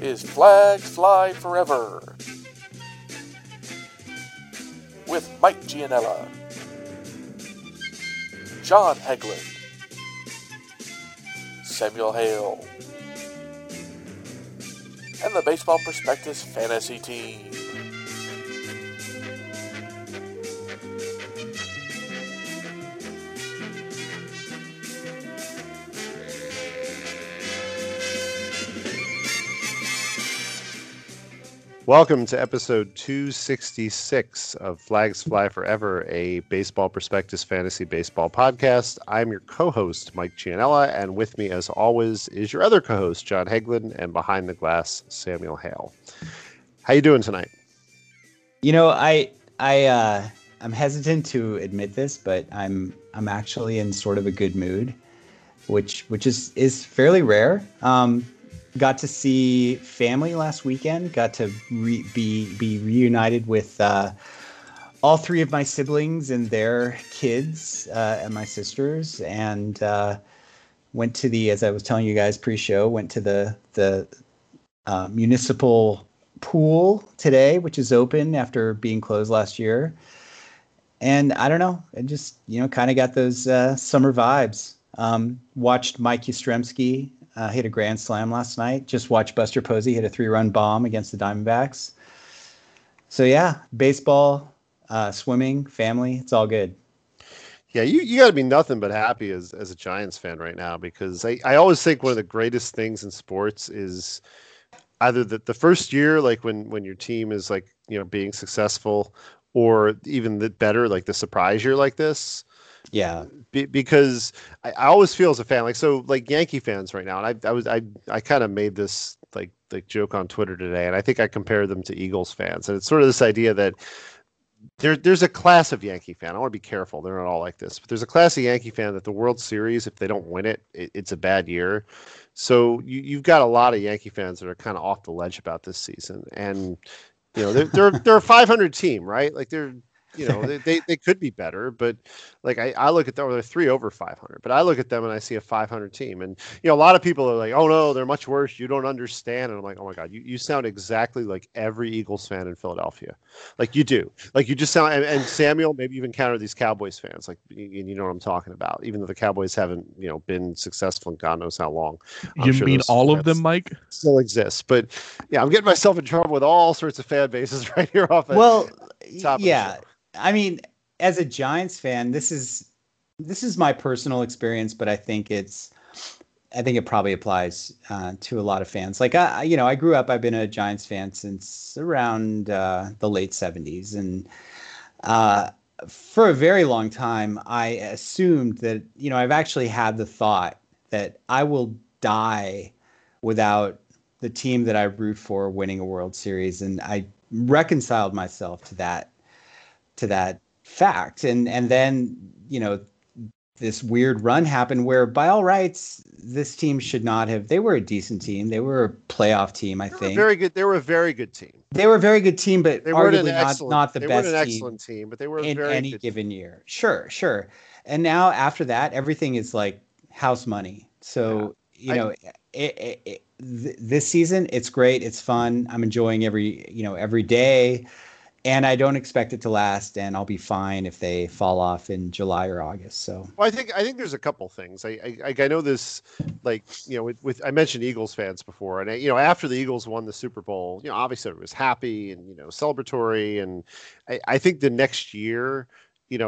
is Flags Fly Forever with Mike Gianella, John Hegglin, Samuel Hale, and the Baseball Prospectus Fantasy Team. Welcome to episode 266 of Flags Fly Forever, a Baseball Prospectus Fantasy Baseball podcast. I'm your co-host, Mike Gianella, and with me, as always, is your other co-host, John Hegglin, and behind the glass, Samuel Hale. How you doing tonight? You know, I'm hesitant to admit this, but I'm actually in sort of a good mood, which is fairly rare. Got to see family last weekend. Got to be reunited with all three of my siblings and their kids and my sisters. And went to the, as I was telling you guys pre-show, went to the municipal pool today, which is open after being closed last year. And I don't know, I just, you know, kind of got those summer vibes. Watched Mike Yastrzemski hit a grand slam last night. Just watched Buster Posey hit a 3-run bomb against the Diamondbacks. So yeah, baseball, swimming, family, it's all good. Yeah, you got to be nothing but happy as a Giants fan right now, because I always think one of the greatest things in sports is either the first year, like when your team is, like, you know, being successful, or even the better, like the surprise year like this. Yeah, because I always feel as a fan, like, so, like, Yankee fans right now, and I kind of made this like joke on Twitter today, and I think I compared them to Eagles fans, and it's sort of this idea that there's a class of Yankee fan. I want to be careful; they're not all like this, but there's a class of Yankee fan that the World Series, if they don't win it, it's a bad year. So you've got a lot of Yankee fans that are kind of off the ledge about this season, and you know they're a 500 team, right? Like they're. You know, they could be better, but like I look at them, they're 3 over .500, but I look at them and I see a 500 team. And, you know, a lot of people are like, oh no, they're much worse. You don't understand. And I'm like, oh my God, you sound exactly like every Eagles fan in Philadelphia. Like you do, like you just sound, and Samuel, maybe you've encountered these Cowboys fans, like, you know what I'm talking about, even though the Cowboys haven't, you know, been successful in God knows how long. I'm you sure mean all of them, Mike? Still exists, but yeah, I'm getting myself in trouble with all sorts of fan bases right here off. Well, top yeah. Of the I mean, as a Giants fan, this is my personal experience, but I think it probably applies to a lot of fans. Like I grew up. I've been a Giants fan since around the late 70s, and for a very long time, I assumed that, you know, I've actually had the thought that I will die without the team that I root for winning a World Series, and I reconciled myself to that fact. And then, you know, this weird run happened where, by all rights, this team should not have. They were a decent team. They were a playoff team, I think. Very good. They were a very good team. They were a very good team, but arguably not the best team. They were an excellent team, but they were in any given year. Sure. And now after that, everything is like house money. So, you know, this season, it's great. It's fun. I'm enjoying every day. And I don't expect it to last, and I'll be fine if they fall off in July or August. So, well, I think there's a couple things. I know this, like, you know, with I mentioned Eagles fans before, and after the Eagles won the Super Bowl, you know, obviously it was happy and celebratory, and I think the next year,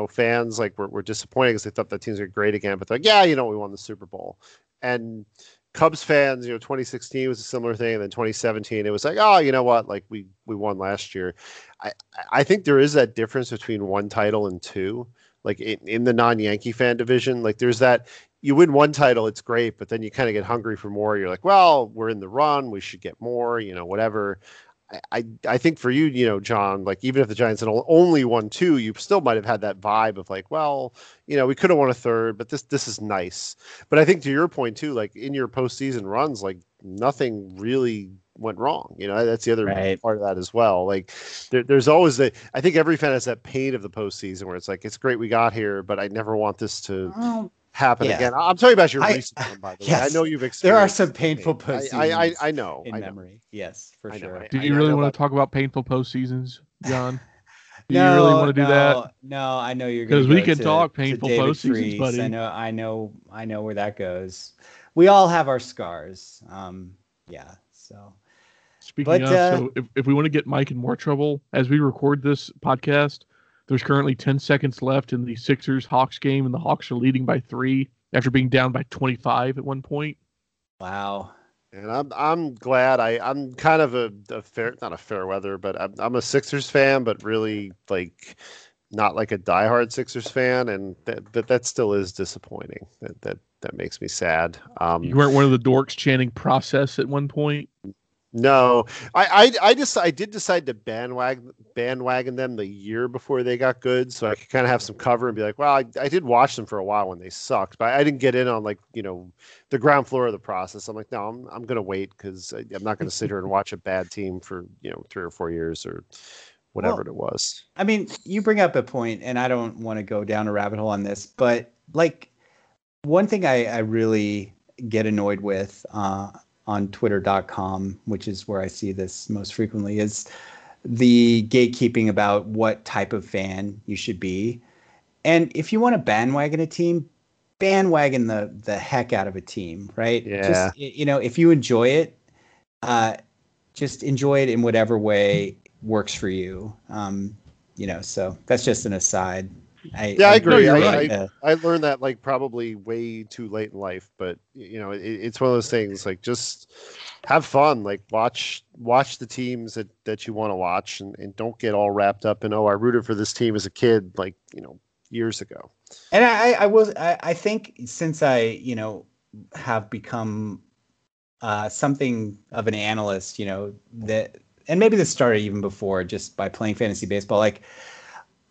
fans were disappointed because they thought the teams were great again, but they're like, yeah, we won the Super Bowl. And Cubs fans, 2016 was a similar thing. And then 2017, it was like, oh, you know what? Like we won last year. I think there is that difference between one title and two, like in the non-Yankee fan division. Like there's that, you win one title, it's great, but then you kind of get hungry for more. You're like, well, we're in the run. We should get more, whatever. I think for you, John, like even if the Giants had only won two, you still might have had that vibe of like, well, we could have won a third, but this is nice. But I think to your point too, like in your postseason runs, like nothing really went wrong. That's the other part of that as well. Like there's always I think every fan has that pain of the postseason where it's like, it's great we got here, but I never want this to happen again. I'm sorry about your recent one, by the way. Yes. I know you've experienced. There are some painful postseasons. I know. In memory. Yes, for sure. Do you really want to talk about painful postseasons, John? Do you really want to do that? No, I know you're going to. Because we can talk painful postseasons, buddy. I know where that goes. We all have our scars. So. Speaking of, so if we want to get Mike in more trouble, as we record this podcast, there's currently 10 seconds left in the Sixers-Hawks game, and the Hawks are leading by 3 after being down by 25 at one point. Wow. And I'm glad. I'm kind of a fair, not a fair weather, but I'm a Sixers fan, but really like not like a diehard Sixers fan, and that still is disappointing. That makes me sad. You weren't one of the dorks chanting process at one point? No, I did decide to bandwagon them the year before they got good, so I could kind of have some cover and be like, well, I did watch them for a while when they sucked, but I didn't get in on like the ground floor of the process. I'm like, no, I'm gonna wait because I'm not gonna sit here and watch a bad team for 3 or 4 years or whatever it was. I mean, you bring up a point, and I don't want to go down a rabbit hole on this, but like one thing I really get annoyed with. On twitter.com, which is where I see this most frequently, is the gatekeeping about what type of fan you should be. And if you want to bandwagon a team, bandwagon the heck out of a team, right? Yeah. Just, if you enjoy it, just enjoy it in whatever way works for you. So that's just an aside. I agree. I learned that like probably way too late in life, but it's one of those things. Like, just have fun. Like, watch the teams that you want to watch, and don't get all wrapped up in I rooted for this team as a kid, like years ago. And I think since I have become something of an analyst, that, and maybe this started even before, just by playing fantasy baseball, like.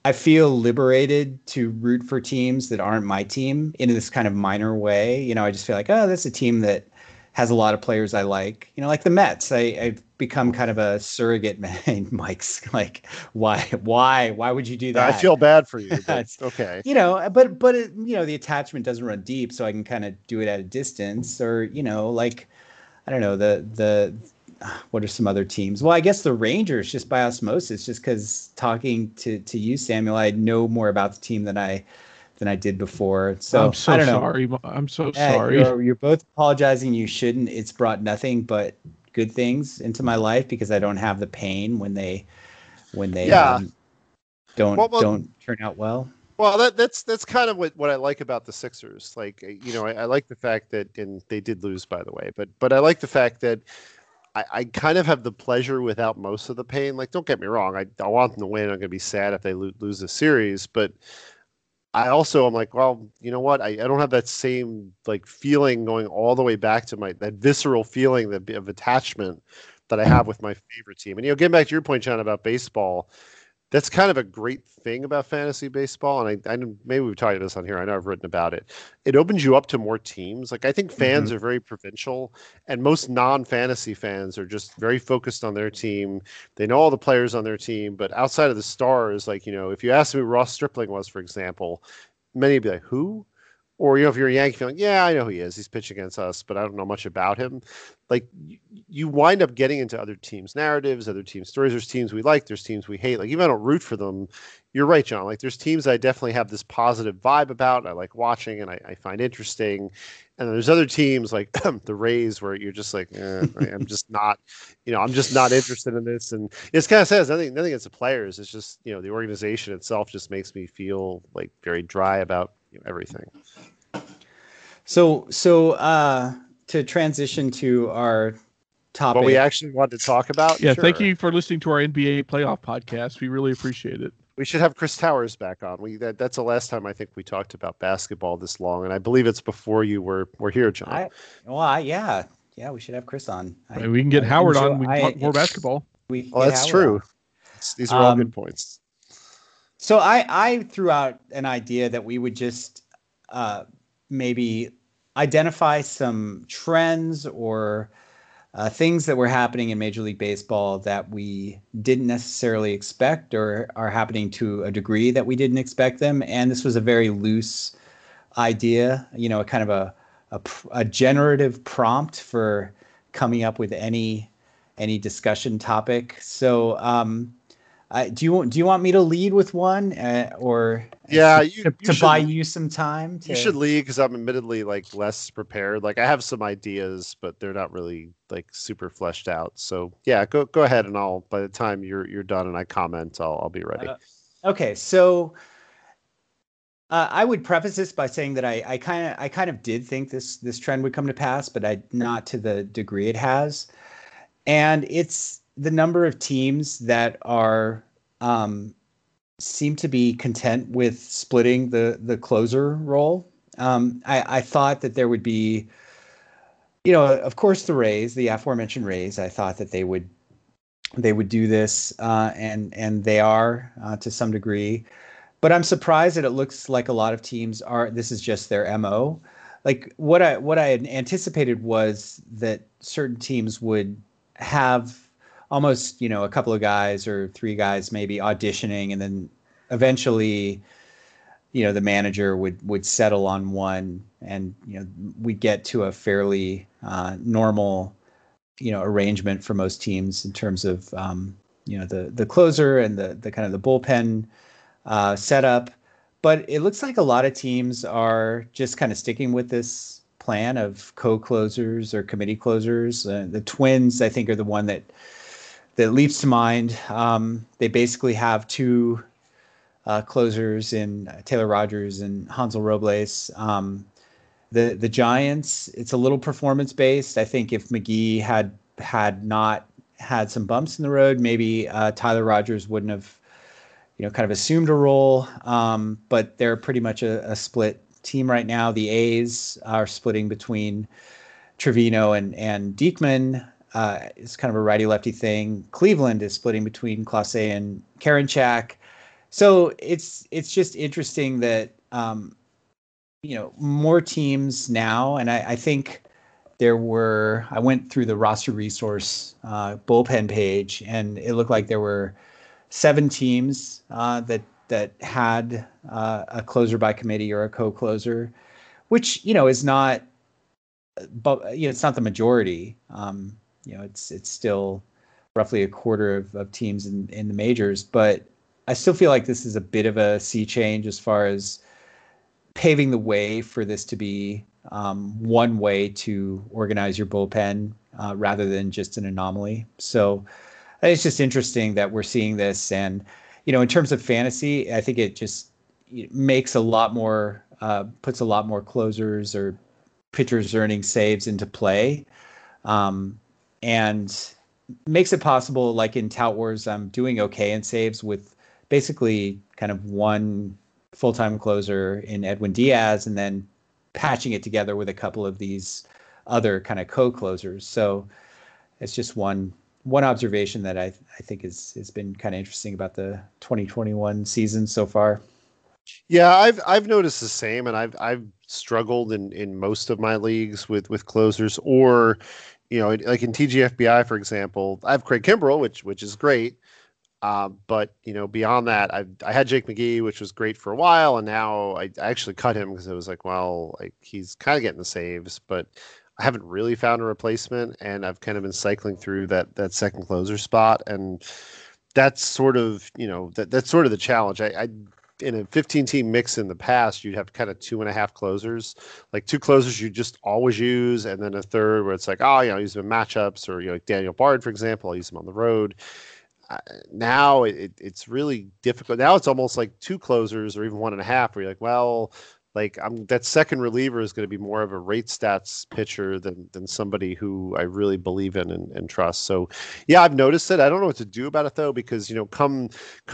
I feel liberated to root for teams that aren't my team in this kind of minor way. I just feel like, oh, that's a team that has a lot of players I like. Like the Mets, I've become kind of a surrogate man. Mike's like, why would you do that? I feel bad for you. But okay. But it, the attachment doesn't run deep, so I can kind of do it at a distance, or like, I don't know, what are some other teams? Well, I guess the Rangers, just by osmosis, just because talking to you, Samuel, I know more about the team than I did before. So, I don't know. I'm so sorry. You're both apologizing. You shouldn't. It's brought nothing but good things into my life because I don't have the pain when they don't turn out well. Well, that's kind of what I like about the Sixers. Like, I like the fact that, and they did lose, by the way, but I like the fact that. I kind of have the pleasure without most of the pain. Like, don't get me wrong. I want them to win. I'm going to be sad if they lose the series. But I also am like, well, you know what? I don't have that same like feeling going all the way back to that visceral feeling of attachment that I have with my favorite team. And, getting back to your point, John, about baseball, that's kind of a great thing about fantasy baseball. And I maybe we've talked about this on here. I know I've written about it. It opens you up to more teams. Like, I think fans are very provincial, and most non-fantasy fans are just very focused on their team. They know all the players on their team, but outside of the stars, like, if you asked me who Ross Stripling was, for example, many would be like, who? Or, you know, if you're a Yankee, you're like, yeah, I know who he is. He's pitching against us, but I don't know much about him. Like, you wind up getting into other teams' narratives, other teams' stories. There's teams we like. There's teams we hate. Like, even I don't root for them. You're right, John. Like, there's teams I definitely have this positive vibe about. I like watching, and I find interesting. And there's other teams, like the Rays, where you're just like, I'm just not, I'm just not interested in this. And it's kind of sad. It's nothing against the players. It's just, the organization itself just makes me feel, like, very dry about everything. So to transition to our topic, what we actually wanted to talk about. Yeah, sure. Thank you for listening to our NBA playoff podcast. We really appreciate it. We should have Chris Towers back on. That's the last time I think we talked about basketball this long, and I believe it's before you were here, John. Yeah, we should have Chris on. We can get Howard on. We can talk more basketball. That's true. These are all good points. So I threw out an idea that we would just maybe identify some trends or things that were happening in Major League Baseball that we didn't necessarily expect or are happening to a degree that we didn't expect them. And this was a very loose idea, kind of a generative prompt for coming up with any discussion topic. So, do you want me to lead with one, or yeah, you should buy you some time? You should lead because I'm admittedly less prepared. Like I have some ideas, but they're not really super fleshed out. So yeah, go ahead, and I'll by the time you're done and I comment, I'll be ready. Okay, so I would preface this by saying that I kind of did think this trend would come to pass, but not to the degree it has, and it's the number of teams that are seem to be content with splitting the closer role. I thought that there would be, of course, the Rays, the aforementioned Rays. I thought that they would do this, and they are to some degree. But I'm surprised that it looks like a lot of teams are. This is just their MO. Like what I had anticipated was that certain teams would have almost, a couple of guys or three guys maybe auditioning, and then eventually, the manager would settle on one, and we'd get to a fairly normal, arrangement for most teams in terms of the closer and the kind of the bullpen setup. But it looks like a lot of teams are just kind of sticking with this plan of co-closers or committee closers. The Twins, I think, are the one that leaps to mind. They basically have two closers in Taylor Rogers and Hansel Robles. The Giants, it's a little performance-based. I think if McGee had not had some bumps in the road, maybe Tyler Rogers wouldn't have, kind of assumed a role. But they're pretty much a split team right now. The A's are splitting between Trevino and Diekmann. It's kind of a righty-lefty thing. Cleveland is splitting between Clase and Karinchak. So it's just interesting that, more teams now, and I think I went through the roster resource bullpen page, and it looked like there were 7 teams that had a closer by committee or a co-closer, which, is not, but, it's not the majority. It's still roughly a quarter of teams in the majors, but I still feel like this is a bit of a sea change as far as paving the way for this to be one way to organize your bullpen rather than just an anomaly. So it's just interesting that we're seeing this. And, in terms of fantasy, I think it just makes a lot more, puts a lot more closers or pitchers earning saves into play. And makes it possible, like in Tout Wars, I'm doing okay in saves with basically kind of one full-time closer in Edwin Diaz, and then patching it together with a couple of these other kind of co-closers. So it's just one observation that I think has been kind of interesting about the 2021 season so far. Yeah, I've noticed the same, and I've struggled in most of my leagues with closers, or, like in TGFBI, for example, I have Craig Kimbrell, which is great. But, you know, beyond that, I had Jake McGee, which was great for a while. And now I actually cut him because it was like, well, like, he's kind of getting the saves, but I haven't really found a replacement. And I've kind of been cycling through that second closer spot. And that's sort of, you know, that's sort of the challenge. I in a 15-team mix in the past, you'd have kind of 2.5 closers, like 2 closers you just always use. And then a third where it's like, oh, you know, I use them in matchups, or, you know, like Daniel Bard, for example, I use him on the road. Now it's really difficult. Now it's almost like 2 closers or even 1.5 where you're like, well, like that second reliever is going to be more of a rate stats pitcher than somebody who I really believe in and trust. So yeah, I've noticed it. I don't know what to do about it though, because, you know, come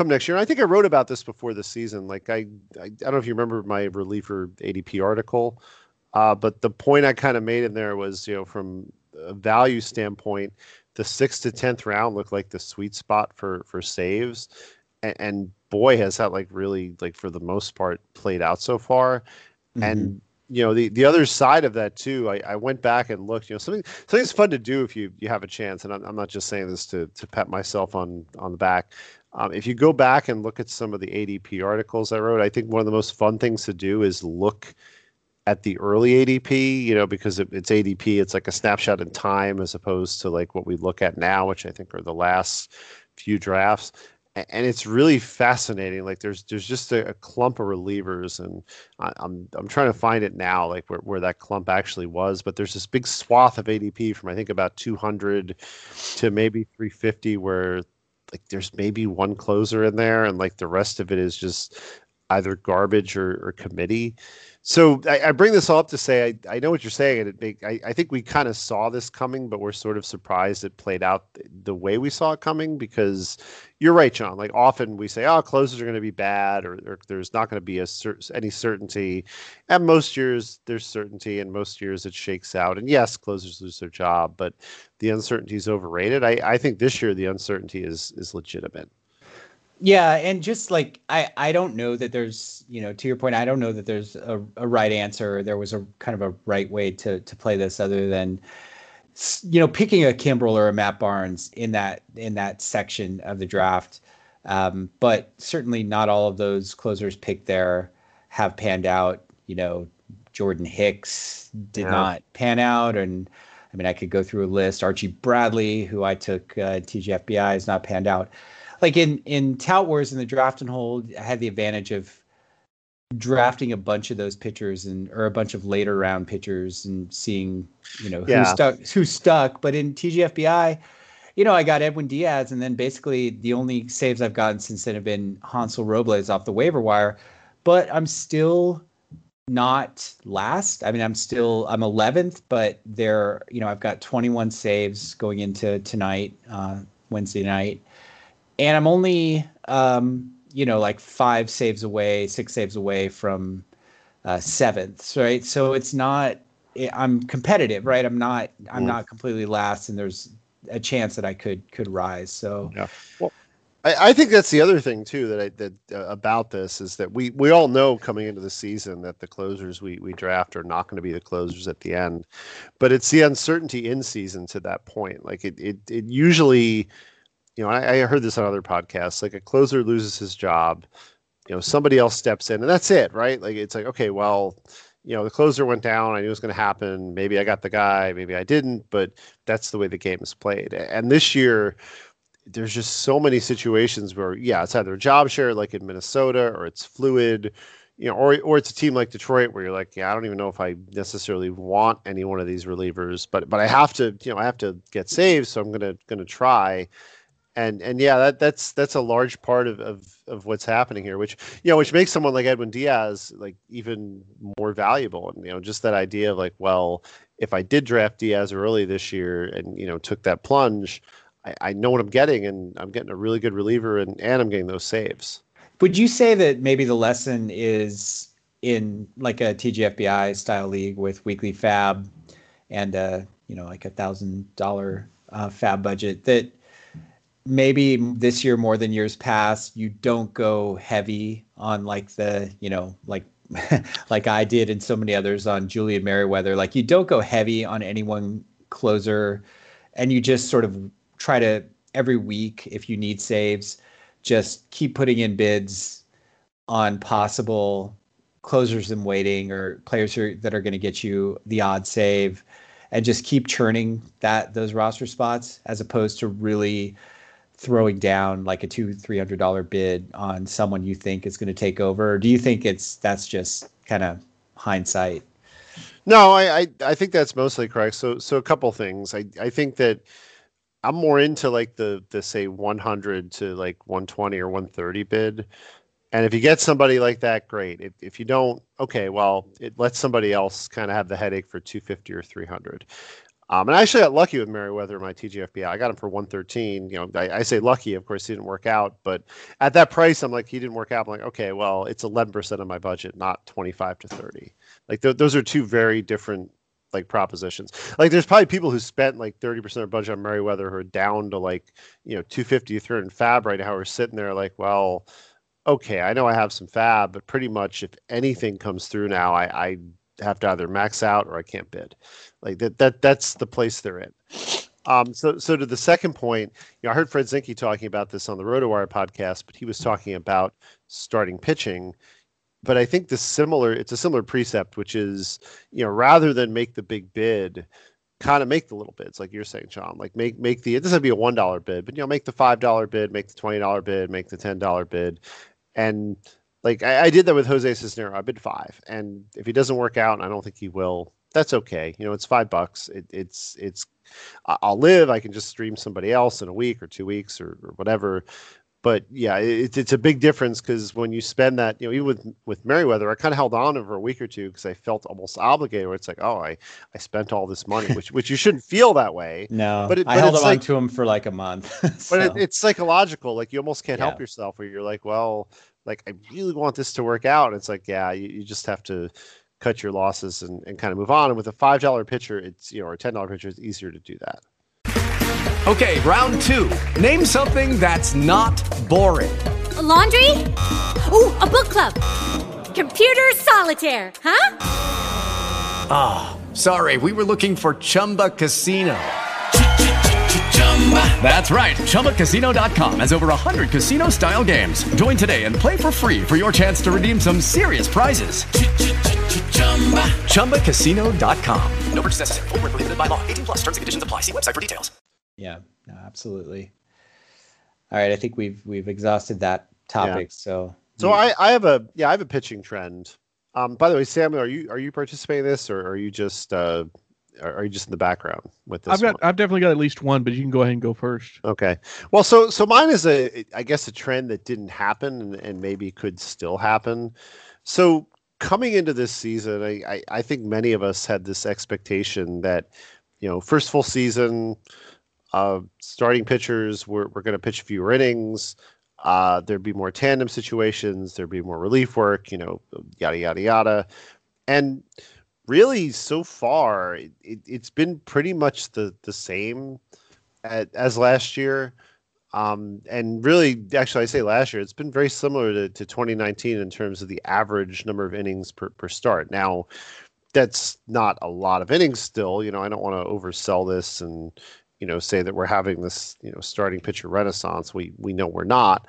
next year, and I think I wrote about this before the season. Like I don't know if you remember my reliever ADP article, but the point I kind of made in there was, you know, from a value standpoint, the 6th to 10th round looked like the sweet spot for saves, and boy, has that like really like for the most part played out so far. Mm-hmm. And you know the other side of that too. I went back and looked. You know, something's fun to do if you have a chance. And I'm not just saying this to pat myself on the back. If you go back and look at some of the ADP articles I wrote, I think one of the most fun things to do is look at the early ADP, you know, because it's ADP, it's like a snapshot in time as opposed to like what we look at now, which I think are the last few drafts. And it's really fascinating. Like there's just a clump of relievers, and I'm trying to find it now, like where that clump actually was. But there's this big swath of ADP from I think about 200 to maybe 350 where like there's maybe 1 closer in there, and like the rest of it is just either garbage or committee. So I bring this all up to say I know what you're saying, and I think we kind of saw this coming, but we're sort of surprised it played out the way we saw it coming, because you're right, John. Like often we say, oh, closers are going to be bad, or there's not going to be any certainty. And most years there's certainty, and most years it shakes out. And yes, closers lose their job, but the uncertainty is overrated. I think this year the uncertainty is legitimate. Yeah, and just like I don't know that there's, you know, to your point, I don't know that there's a right answer, or there was a kind of a right way to play this, other than, you know, picking a Kimbrell or a Matt Barnes in that section of the draft. But certainly not all of those closers picked there have panned out. You know, Jordan Hicks did not pan out, and I mean I could go through a list. Archie Bradley, who I took TGFBI, is not panned out. Like in Tout Wars, in the draft and hold, I had the advantage of drafting a bunch of those pitchers or a bunch of later round pitchers and seeing, you know, who stuck. But in TGFBI, you know, I got Edwin Diaz, and then basically the only saves I've gotten since then have been Hansel Robles off the waiver wire. But I'm still not last. I mean, I'm 11th, but there, you know, I've got 21 saves going into tonight, Wednesday night. And I'm only, you know, like 6 saves away from 7th, right? So it's not, I'm competitive, right? I'm not completely last, and there's a chance that I could rise. So, yeah. Well, I think that's the other thing too that about this is that we all know coming into the season that the closers we draft are not going to be the closers at the end, but it's the uncertainty in season to that point. Like it usually. You know, I heard this on other podcasts, like a closer loses his job, you know, somebody else steps in, and that's it, right? Like, it's like, okay, well, you know, the closer went down. I knew it was going to happen. Maybe I got the guy, maybe I didn't, but that's the way the game is played. And this year, there's just so many situations where, yeah, it's either a job share like in Minnesota, or it's fluid, you know, or it's a team like Detroit where you're like, yeah, I don't even know if I necessarily want any one of these relievers, but I have to, you know, get saves, so I'm going to try. And yeah, that's a large part of what's happening here, which, you know, which makes someone like Edwin Diaz like even more valuable. And, you know, just that idea of like, well, if I did draft Diaz early this year and, you know, took that plunge, I know what I'm getting, and I'm getting a really good reliever, and I'm getting those saves. Would you say that maybe the lesson is in like a TGFBI style league with weekly fab and, you know, like $1,000 fab budget, that maybe this year more than years past, you don't go heavy on like the, you know, like like I did and so many others on Julian Merryweather. Like you don't go heavy on any one closer, and you just sort of try to every week, if you need saves, just keep putting in bids on possible closers in waiting or players who, that are going to get you the odd save, and just keep churning that those roster spots, as opposed to really throwing down like a $200-$300 bid on someone you think is going to take over? Or do you think that's just kind of hindsight? No, I think that's mostly correct. So a couple things. I think that I'm more into like the say 100 to like 120 or 130 bid. And if you get somebody like that, great. If you don't, okay, well, it lets somebody else kind of have the headache for 250 or 300. And I actually got lucky with Merryweather in my TGFBI. I got him for 113. You know, I say lucky, of course, he didn't work out. But at that price, I'm like, he didn't work out. I'm like, okay, well, it's 11% of my budget, not 25 to 30. Like those are two very different like propositions. Like there's probably people who spent like 30% of their budget on Merryweather who are down to like, you know, 250, 300 fab right now, who are sitting there like, well, okay, I know I have some fab, but pretty much if anything comes through now, I have to either max out or I can't bid. Like that's the place they're in. So to the second point, you know, I heard Fred Zinke talking about this on the RotoWire podcast, but he was talking about starting pitching. But I think it's a similar precept, which is, you know, rather than make the big bid, kind of make the little bids, like you're saying, John. Like make the, it doesn't have to be a $1 bid, but you know, make the $5 bid, make the $20 bid, make the $10 bid. And like I did that with Jose Cisnero. I bid $5, and if he doesn't work out, and I don't think he will, that's okay. You know, it's $5. It's I'll live. I can just stream somebody else in a week or 2 weeks or whatever. But yeah, it's a big difference, because when you spend that, you know, even with Merryweather, I kind of held on over a week or two because I felt almost obligated, where it's like, oh, I spent all this money, which you shouldn't feel that way. No, but I held on to him for like a month. So. But it's psychological. Like you almost can't help yourself, where you're like, well, like I really want this to work out. And it's like, yeah, you just have to cut your losses and kind of move on. And with a $5 pitcher, it's, you know, or a $10 pitcher, it's easier to do that. Okay, round two. Name something that's not boring. A laundry? Ooh, a book club. Computer solitaire, huh? Ah, oh, sorry, we were looking for Chumba Casino. That's right, ChumbaCasino.com has over 100 casino-style games. Join today and play for free for your chance to redeem some serious prizes. ChumbaCasino.com. No purchase necessary. Void where prohibited by law. 18+ terms and conditions apply. See website for details. Yeah, no, absolutely. All right, I think we've exhausted that topic. Yeah. So I have a pitching trend. By the way, Samuel, are you participating in this, or are you just in the background with this? I've definitely got at least one, but you can go ahead and go first. Okay. Well, so mine is I guess a trend that didn't happen and maybe could still happen. So coming into this season, I think many of us had this expectation that, you know, first full season, starting pitchers were going to pitch fewer innings. There'd be more tandem situations. There'd be more relief work. You know, yada yada yada. And really, so far, it's been pretty much the same as last year. And really, actually, I say last year, it's been very similar to 2019 in terms of the average number of innings per start. Now, that's not a lot of innings still. You know, I don't want to oversell this and, you know, say that we're having this, you know, starting pitcher renaissance. We know we're not.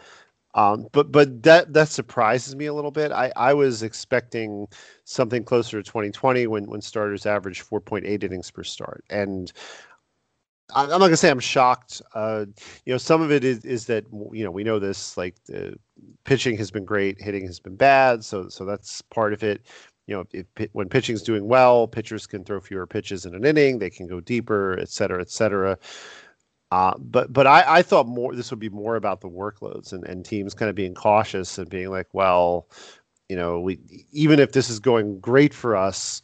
But that surprises me a little bit. I was expecting something closer to 2020 when starters averaged 4.8 innings per start. And I'm not gonna say I'm shocked. You know, some of it is that, you know, we know this, like the pitching has been great, hitting has been bad. So that's part of it. You know, when pitching's doing well, pitchers can throw fewer pitches in an inning. They can go deeper, et cetera, et cetera. But I thought this would be more about the workloads and teams kind of being cautious and being like, well, you know, even if this is going great for us,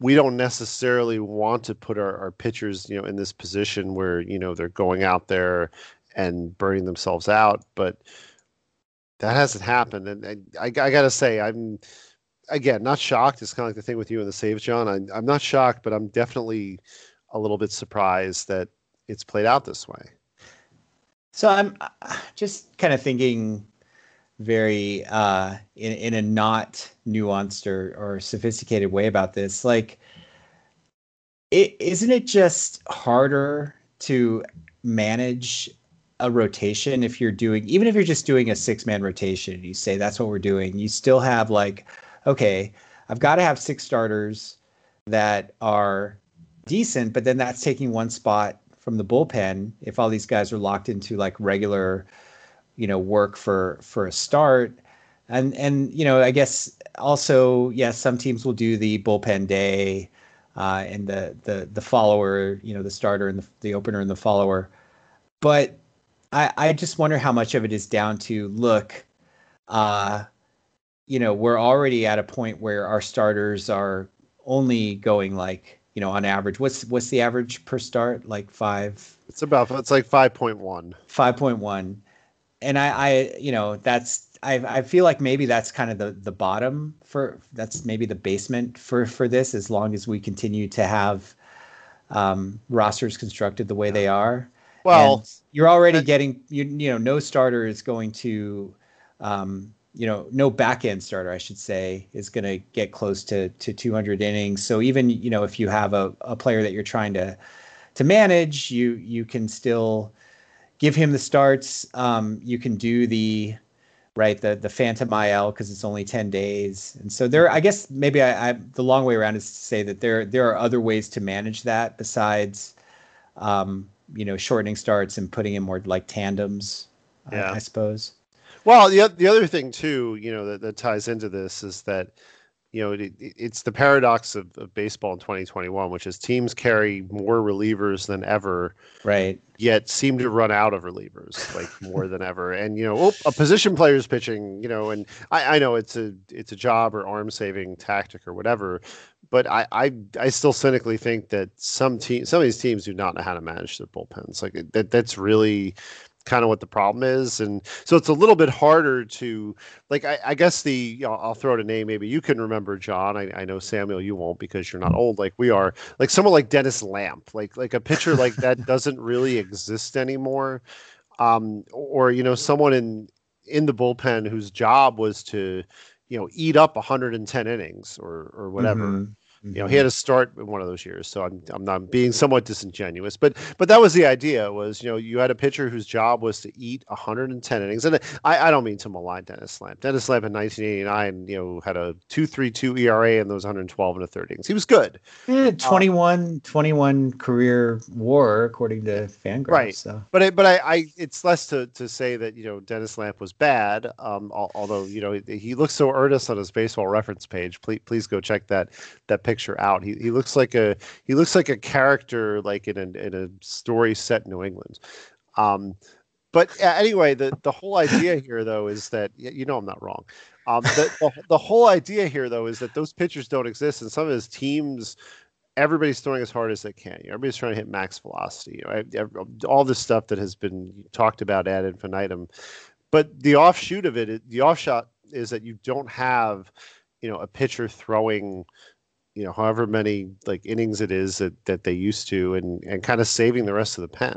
we don't necessarily want to put our pitchers, you know, in this position where, you know, they're going out there and burning themselves out. But that hasn't happened. And I got to say, I'm, again, not shocked. It's kind of like the thing with you and the saves, John. I'm not shocked, but I'm definitely a little bit surprised that it's played out this way. So I'm just kind of thinking very in a not nuanced or sophisticated way about this. Like, isn't it just harder to manage a rotation, if you're doing, even if you're just doing a 6-man rotation, you say that's what we're doing, you still have like, okay, I've got to have 6 starters that are decent, but then that's taking one spot from the bullpen. If all these guys are locked into like regular, you know, work for a start. And, you know, I guess also, yes, some teams will do the bullpen day, and the follower, you know, the starter and the opener and the follower. But I just wonder how much of it is down to, look, you know, we're already at a point where our starters are only going like, you know, on average, what's the average per start? Like 5? It's like 5.1. 5.1. And I you know, that's, I feel like maybe that's kind of the bottom for, that's maybe the basement for this, as long as we continue to have rosters constructed the way they are. Well, and you're already getting, you know, no starter is going to, you know, no back end starter, I should say, is going to get close to 200 innings. So even, you know, if you have a player that you're trying to manage, you can still give him the starts. You can do the, right, the phantom IL because it's only 10 days. And so there, I guess maybe I the long way around is to say that there are other ways to manage that besides, you know, shortening starts and putting in more like tandems, I suppose. Well, the other thing too, you know, that ties into this is that, you know, it's the paradox of baseball in 2021, which is teams carry more relievers than ever, right? Yet seem to run out of relievers like more than ever. And, you know, a position player's pitching, you know, and I know it's a job or arm saving tactic or whatever, but I still cynically think that some of these teams do not know how to manage their bullpens. Like that's really kind of what the problem is. And so it's a little bit harder to, like, I guess you know, I'll throw out a name. Maybe you can remember, John. I know, Samuel, you won't because you're not old like we are. Like someone like Dennis Lamp, like a pitcher like that doesn't really exist anymore. Or, you know, someone in the bullpen whose job was to, you know, eat up 110 innings or whatever. Mm-hmm. You know, he had a start in one of those years, so I'm not being somewhat disingenuous, but that was the idea, was, you know, you had a pitcher whose job was to eat 110 innings, and I don't mean to malign Dennis Lamp. Dennis Lamp in 1989, you know, had a 2.32 ERA in those 112 and a third innings. He was good. Yeah, 21 career WAR according to Fangraphs. Right, so. But it's less to say that, you know, Dennis Lamp was bad. Although, you know, he looks so earnest on his Baseball Reference page. Please go check that picture out. He looks like a character like in a story set in New England. But anyway, the whole idea here though is that, you know, I'm not wrong. The whole idea here though is that those pitchers don't exist, and some of his teams, everybody's throwing as hard as they can. Everybody's trying to hit max velocity. You know, all this stuff that has been talked about ad infinitum. But the offshot is that you don't have, you know, a pitcher throwing, you know, however many like innings it is that they used to, and kind of saving the rest of the pen.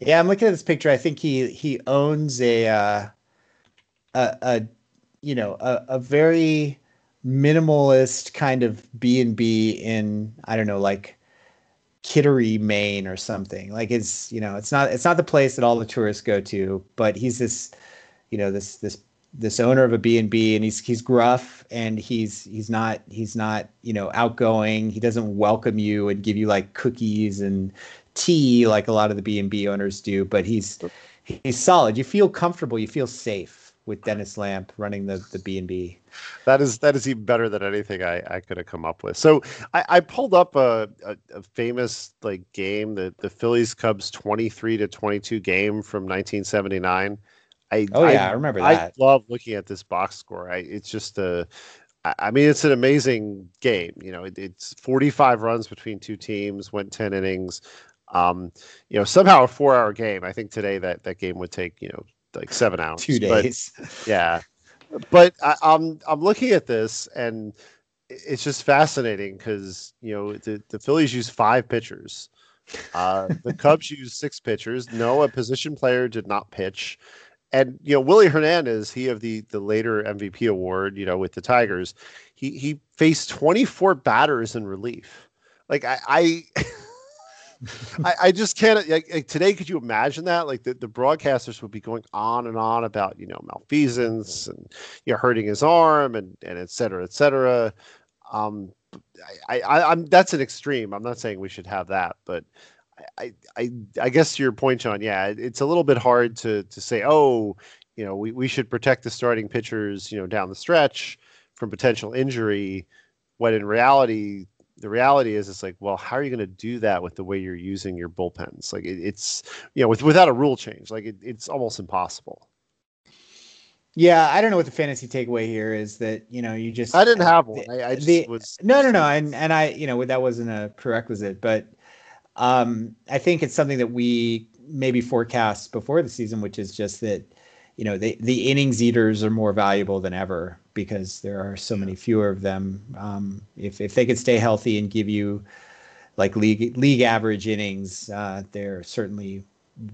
Yeah, I'm looking at this picture. I think he owns a very minimalist kind of B&B in, I don't know, like Kittery, Maine or something. Like it's, you know, it's not the place that all the tourists go to, but he's this, you know, this owner of a B&B, and he's gruff, and he's not, you know, outgoing. He doesn't welcome you and give you like cookies and tea like a lot of the B&B owners do, but he's solid. You feel comfortable, you feel safe with Dennis Lamp running the B&B. That is even better than anything I could have come up with. So I pulled up a famous like game, the Phillies Cubs 23-22 game from 1979. I remember that. I love looking at this box score. It's just it's an amazing game. You know, it's 45 runs between two teams, went 10 innings. You know, somehow a 4-hour game. I think today that game would take, you know, like 7 hours. 2 days. But, yeah. But I'm looking at this, and it's just fascinating because, you know, the Phillies use 5 pitchers. The Cubs used 6 pitchers. No, a position player did not pitch. And, you know, Willie Hernandez, he of the later MVP award, you know, with the Tigers, he faced 24 batters in relief. Like I I just can't. Like, today, could you imagine that? Like the broadcasters would be going on and on about, you know, malfeasance and, you know, hurting his arm and et cetera, et cetera. I'm that's an extreme. I'm not saying we should have that, but I guess to your point, John, yeah, it's a little bit hard to say, oh, you know, we should protect the starting pitchers, you know, down the stretch from potential injury, when in reality, the reality is it's like, well, how are you going to do that with the way you're using your bullpens? Like it's, you know, without a rule change, like it's almost impossible. Yeah, I don't know what the fantasy takeaway here is that, you know, you just... I didn't have one. No. And I, you know, that wasn't a prerequisite, but I think it's something that we maybe forecast before the season, which is just that, you know, the innings eaters are more valuable than ever because there are so many fewer of them. If they could stay healthy and give you like league average innings, they're certainly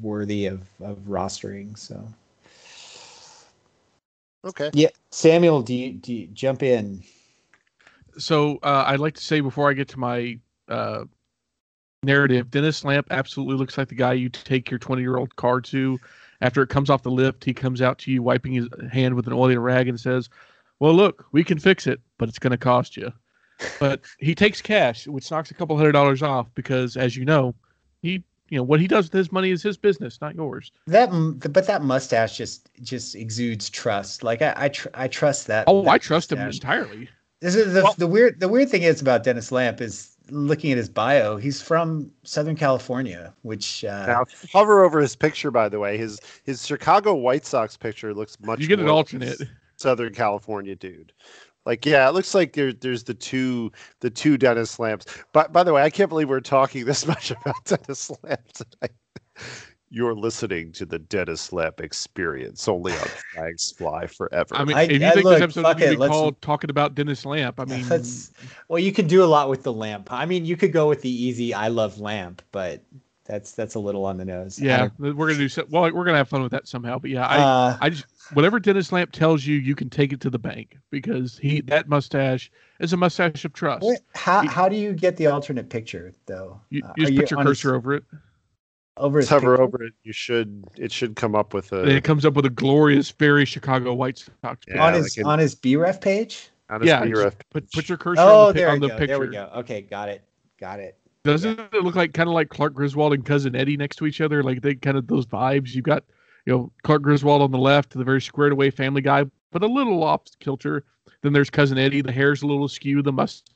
worthy of rostering, so... Okay. Yeah. Samuel, do you jump in? So I'd like to say before I get to my narrative, Dennis Lamp absolutely looks like the guy you take your 20-year-old car to. After it comes off the lift, he comes out to you wiping his hand with an oily rag and says, well, look, we can fix it, but it's going to cost you. But he takes cash, which knocks a couple $100 off because, as you know, what he does with his money is his business, not yours. But that mustache just exudes trust. Like I trust that. Oh, I trust him entirely. This is the weird thing is about Dennis Lamp is looking at his bio. He's from Southern California, which now, hover over his picture. By the way, his Chicago White Sox picture looks much. You get more an alternate Southern California dude. Like, yeah, it looks like there's the two Dennis Lamps. But by the way, I can't believe we're talking this much about Dennis Lamp tonight. You're listening to the Dennis Lamp Experience only on Flags Fly Forever. I mean, if you think this episode would be called "Talking About Dennis Lamp," I mean, you could do a lot with the lamp. I mean, you could go with the easy "I love lamp," but that's a little on the nose. Yeah, we're gonna do so. Well, we're gonna have fun with that somehow. But yeah, I just. Whatever Dennis Lamp tells you, you can take it to the bank because that mustache is a mustache of trust. How do you get the alternate picture though? You just put your cursor over it. Hover over it. It should come up with a. And it comes up with a glorious, very Chicago White Sox. Yeah, on his BREF page. BREF. Put your cursor on the picture. There we go. Okay, got it. Doesn't it look like kind of like Clark Griswold and Cousin Eddie next to each other? Like they kind of those vibes. You've got. You know, Clark Griswold on the left, the very squared away Family Guy, but a little off kilter. Then there's Cousin Eddie. The hair's a little askew. The mustache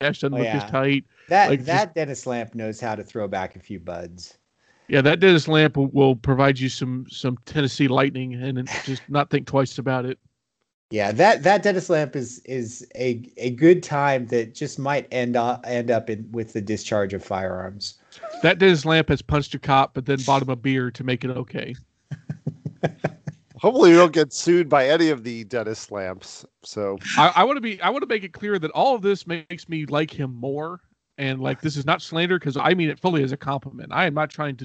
doesn't look as tight. Dennis Lamp knows how to throw back a few buds. Yeah, that Dennis Lamp will provide you some Tennessee lightning and just not think twice about it. Yeah, that Dennis Lamp is a good time that just might end up with the discharge of firearms. That Dennis Lamp has punched a cop, but then bought him a beer to make it okay. Hopefully we don't get sued by any of the Dennis Lamps. So I want to make it clear that all of this makes me like him more, and like this is not slander because I mean it fully as a compliment. I am not trying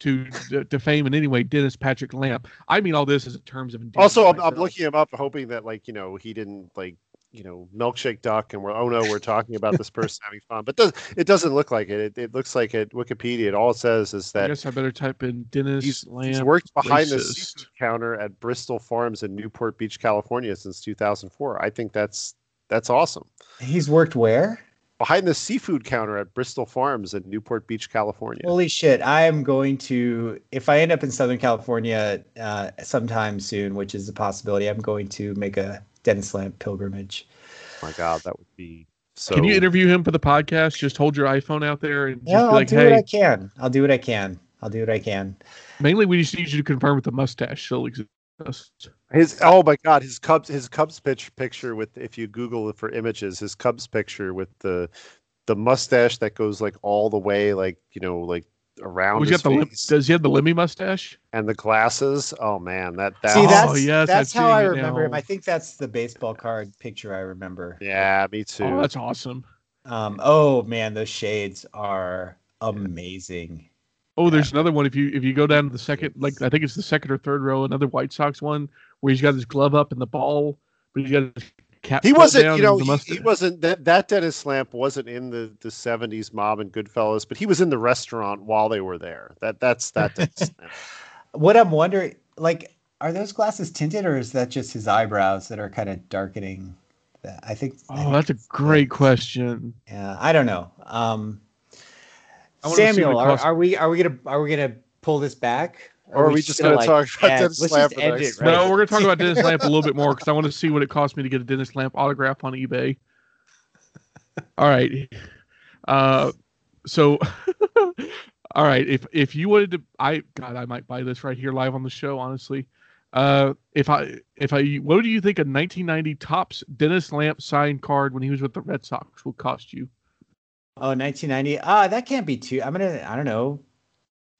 to defame in any way Dennis Patrick Lamp. I mean all this is in terms of endearment. Also, I'm looking him up, hoping that like you know he didn't like you know milkshake duck, and we're talking about this person having fun, but it doesn't look like it. It looks like at Wikipedia. It all it says is that I guess I better type in Dennis Lamp. He's worked behind the seafood counter at Bristol Farms in Newport Beach, California, since 2004. I think that's awesome. He's worked where? Behind the seafood counter at Bristol Farms in Newport Beach, California. Holy shit! I am going to, if I end up in Southern California sometime soon, which is a possibility, I'm going to make a Dennis Lamp pilgrimage. Oh my God, that would be so. Can you interview him for the podcast? Just hold your iPhone out there and just be like, "Hey, I'll do what I can." Mainly, we just need you to confirm with the mustache still exists. His Cubs pitch picture with if you Google for images, his Cubs picture with the mustache that goes like all the way, like you know, like. Around his face. Does he have the Lemmy mustache and the glasses? Oh man, that. See, that's how I remember him. I think that's the baseball card picture I remember. Yeah, me too. Oh, that's awesome. Oh man, those shades are amazing. Oh, there's another one. If you go down to the second, like I think it's the second or third row, another White Sox one where he's got his glove up and the ball, but he's got his He wasn't, you know, he wasn't that Dennis Lamp wasn't in the 70s mob and Goodfellas, but he was in the restaurant while they were there. That's Dennis Lamp. What I'm wondering, like, are those glasses tinted, or is that just his eyebrows that are kind of darkening? I think. Oh, that's a great question. Yeah, I don't know. Samuel, are we gonna pull this back? Or are we just going to talk about Dennis Lamp? No, we're going to talk about Dennis Lamp a little bit more because I want to see what it cost me to get a Dennis Lamp autograph on eBay. All right. All right. If you wanted to, I might buy this right here live on the show, honestly. What do you think a 1990 Topps Dennis Lamp signed card when he was with the Red Sox will cost you? Oh, 1990. That can't be too. I don't know.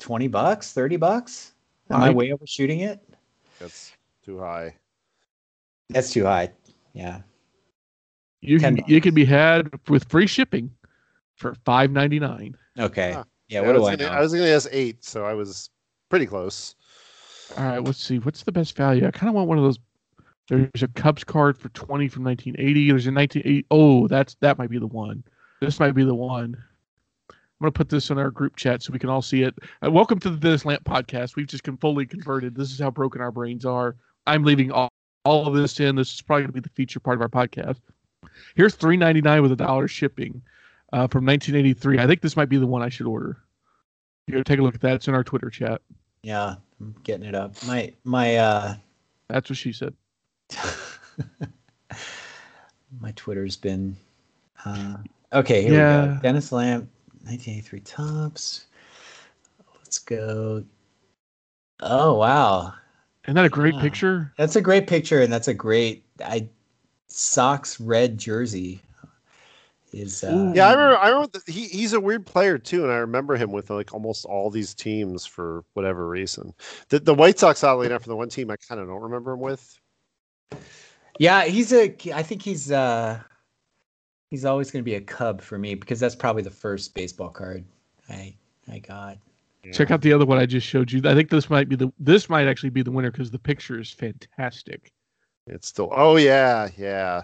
$20, $30? Am I way overshooting it? That's too high. Yeah. You can be had with free shipping for $5.99. Okay. Huh. Yeah. What do I know? I was going to ask $8, so I was pretty close. All right. Let's see. What's the best value? I kind of want one of those. There's a Cubs card for $20 from 1980. There's a 1980. Oh, that might be the one. This might be the one. I'm going to put this in our group chat so we can all see it. Welcome to the Dennis Lamp podcast. We've just fully converted. This is how broken our brains are. I'm leaving all of this in. This is probably going to be the feature part of our podcast. Here's $3.99 with $1 shipping from 1983. I think this might be the one I should order. Here, take a look at that. It's in our Twitter chat. Yeah, I'm getting it up. My That's what she said. My Twitter's been... okay, here we go. Dennis Lamp. 1983 Topps. Let's go. Oh, wow. Isn't that a great picture? That's a great picture, and that's a great Sox red jersey. Yeah, I remember he's a weird player, too, and I remember him with, like, almost all these teams for whatever reason. The White Sox, oddly enough, for the one team I kind of don't remember him with. Yeah, he's always going to be a Cub for me because that's probably the first baseball card I got. Yeah. Check out the other one I just showed you. I think this might actually be the winner because the picture is fantastic. It's still. Oh yeah.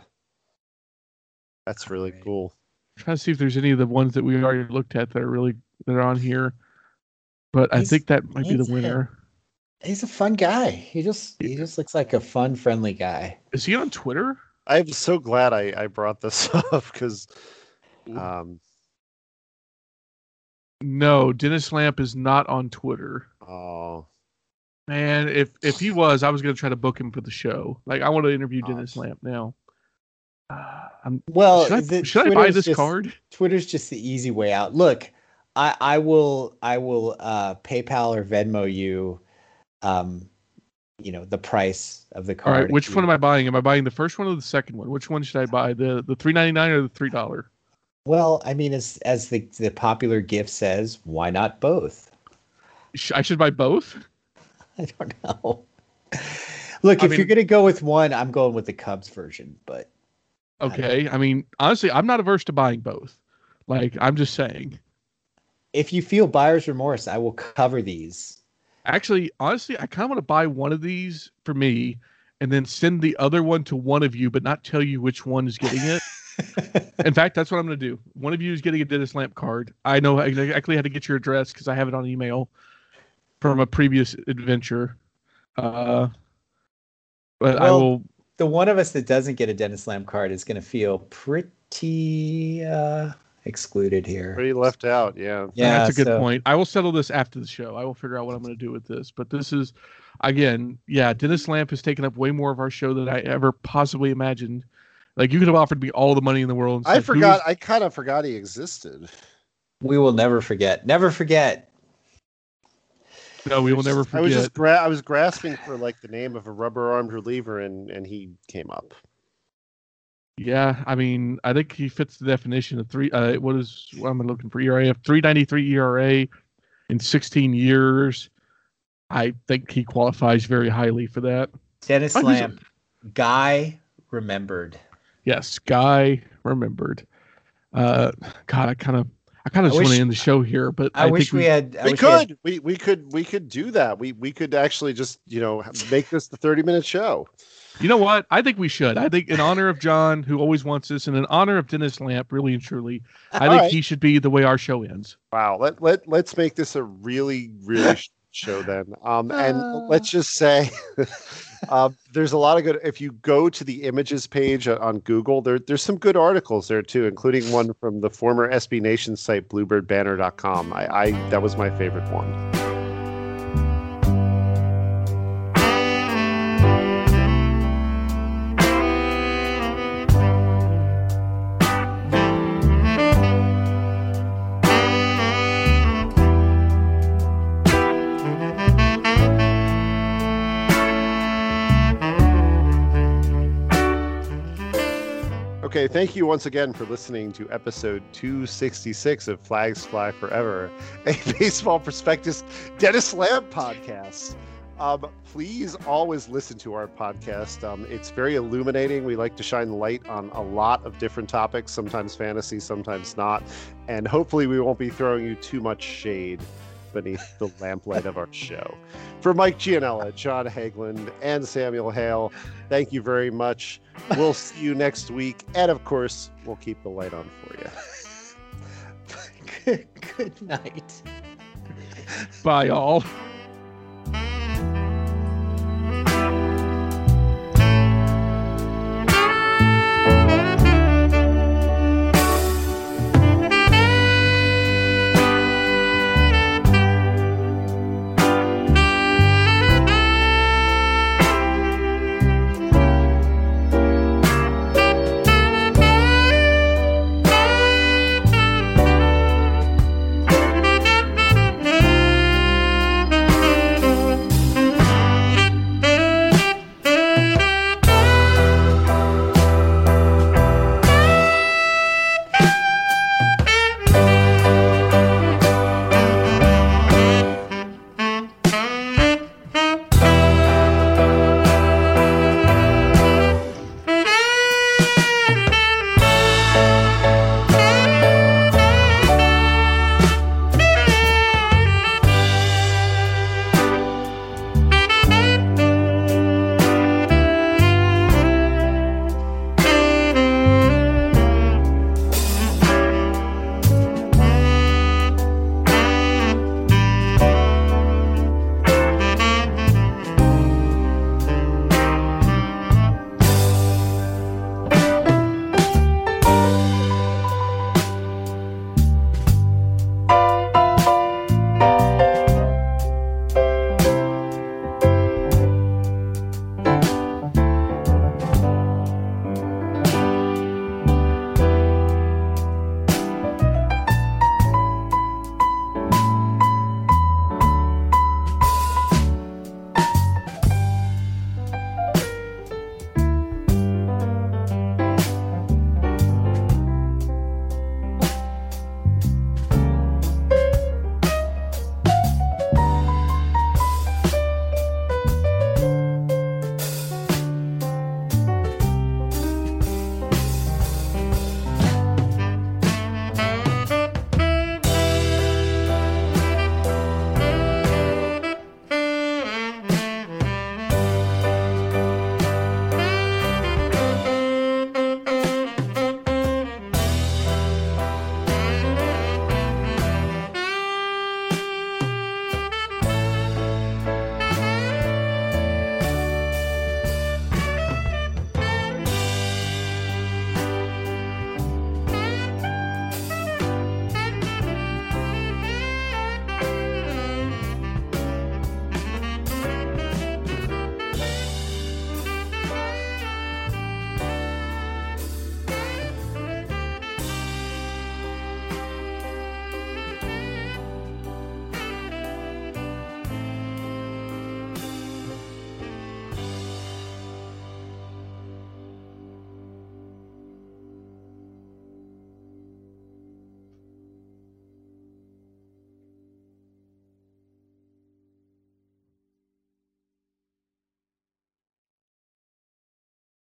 That's really cool. I'm trying to see if there's any of the ones that we already looked at that are on here, but I think that might be the winner. He's a fun guy. He just looks like a fun, friendly guy. Is he on Twitter? I'm so glad I brought this up because no, Dennis Lamp is not on Twitter. Oh man, if he was, I was gonna try to book him for the show. Like I want to interview Dennis Lamp now. Should I buy this card? Twitter's just the easy way out. Look, I will PayPal or Venmo you. You know, the price of the card. All right, which one am I buying? Am I buying the first one or the second one? Which one should I buy? The $3.99 or the $3? Well, I mean, as the popular gift says, why not both? I should buy both? I don't know. Look, if you're going to go with one, I'm going with the Cubs version, but. Okay. I mean, honestly, I'm not averse to buying both. Like, I'm just saying. If you feel buyer's remorse, I will cover these. Actually, honestly, I kind of want to buy one of these for me and then send the other one to one of you, but not tell you which one is getting it. In fact, that's what I'm going to do. One of you is getting a Dennis Lamp card. I know exactly how to get your address because I have it on email from a previous adventure. The one of us that doesn't get a Dennis Lamp card is going to feel pretty excluded here. Pretty left out, yeah. That's a good point. I will settle this after the show. I will figure out what I'm going to do with this. But this is, again, yeah, Dennis Lamp has taken up way more of our show than I ever possibly imagined. Like, you could have offered me all the money in the world. And I kind of forgot he existed. We will never forget. Never forget. No, we will never forget. I was grasping for, like, the name of a rubber-armed reliever, and he came up. Yeah, I mean, I think he fits the definition of three. What am I looking for? ERA of 3.93 ERA in 16 years. I think he qualifies very highly for that. Dennis Lamp, guy remembered. Yes, guy remembered. God, I kind of just want to end the show here, but I wish think we had. We could do that. We could actually just make this the 30-minute show. You know what? I think we should. I think in honor of John, who always wants this, and in honor of Dennis Lamp, really and truly, I think he should be the way our show ends. Wow. Let's make this a really, really show then. And let's just say there's a lot of good. If you go to the images page on Google, there's some good articles there, too, including one from the former SB Nation site, bluebirdbanner.com. That was my favorite one. Okay, thank you once again for listening to episode 266 of Flags Fly Forever, a Baseball Prospectus Dennis Lamp podcast. Please always listen to our podcast. It's very illuminating. We like to shine light on a lot of different topics, sometimes fantasy, sometimes not. And hopefully we won't be throwing you too much shade beneath the lamplight of our show. For Mike Gianella, John Hegglin, and Samuel Hale, thank you very much. We'll see you next week. And of course, we'll keep the light on for you. Good night. Bye, all.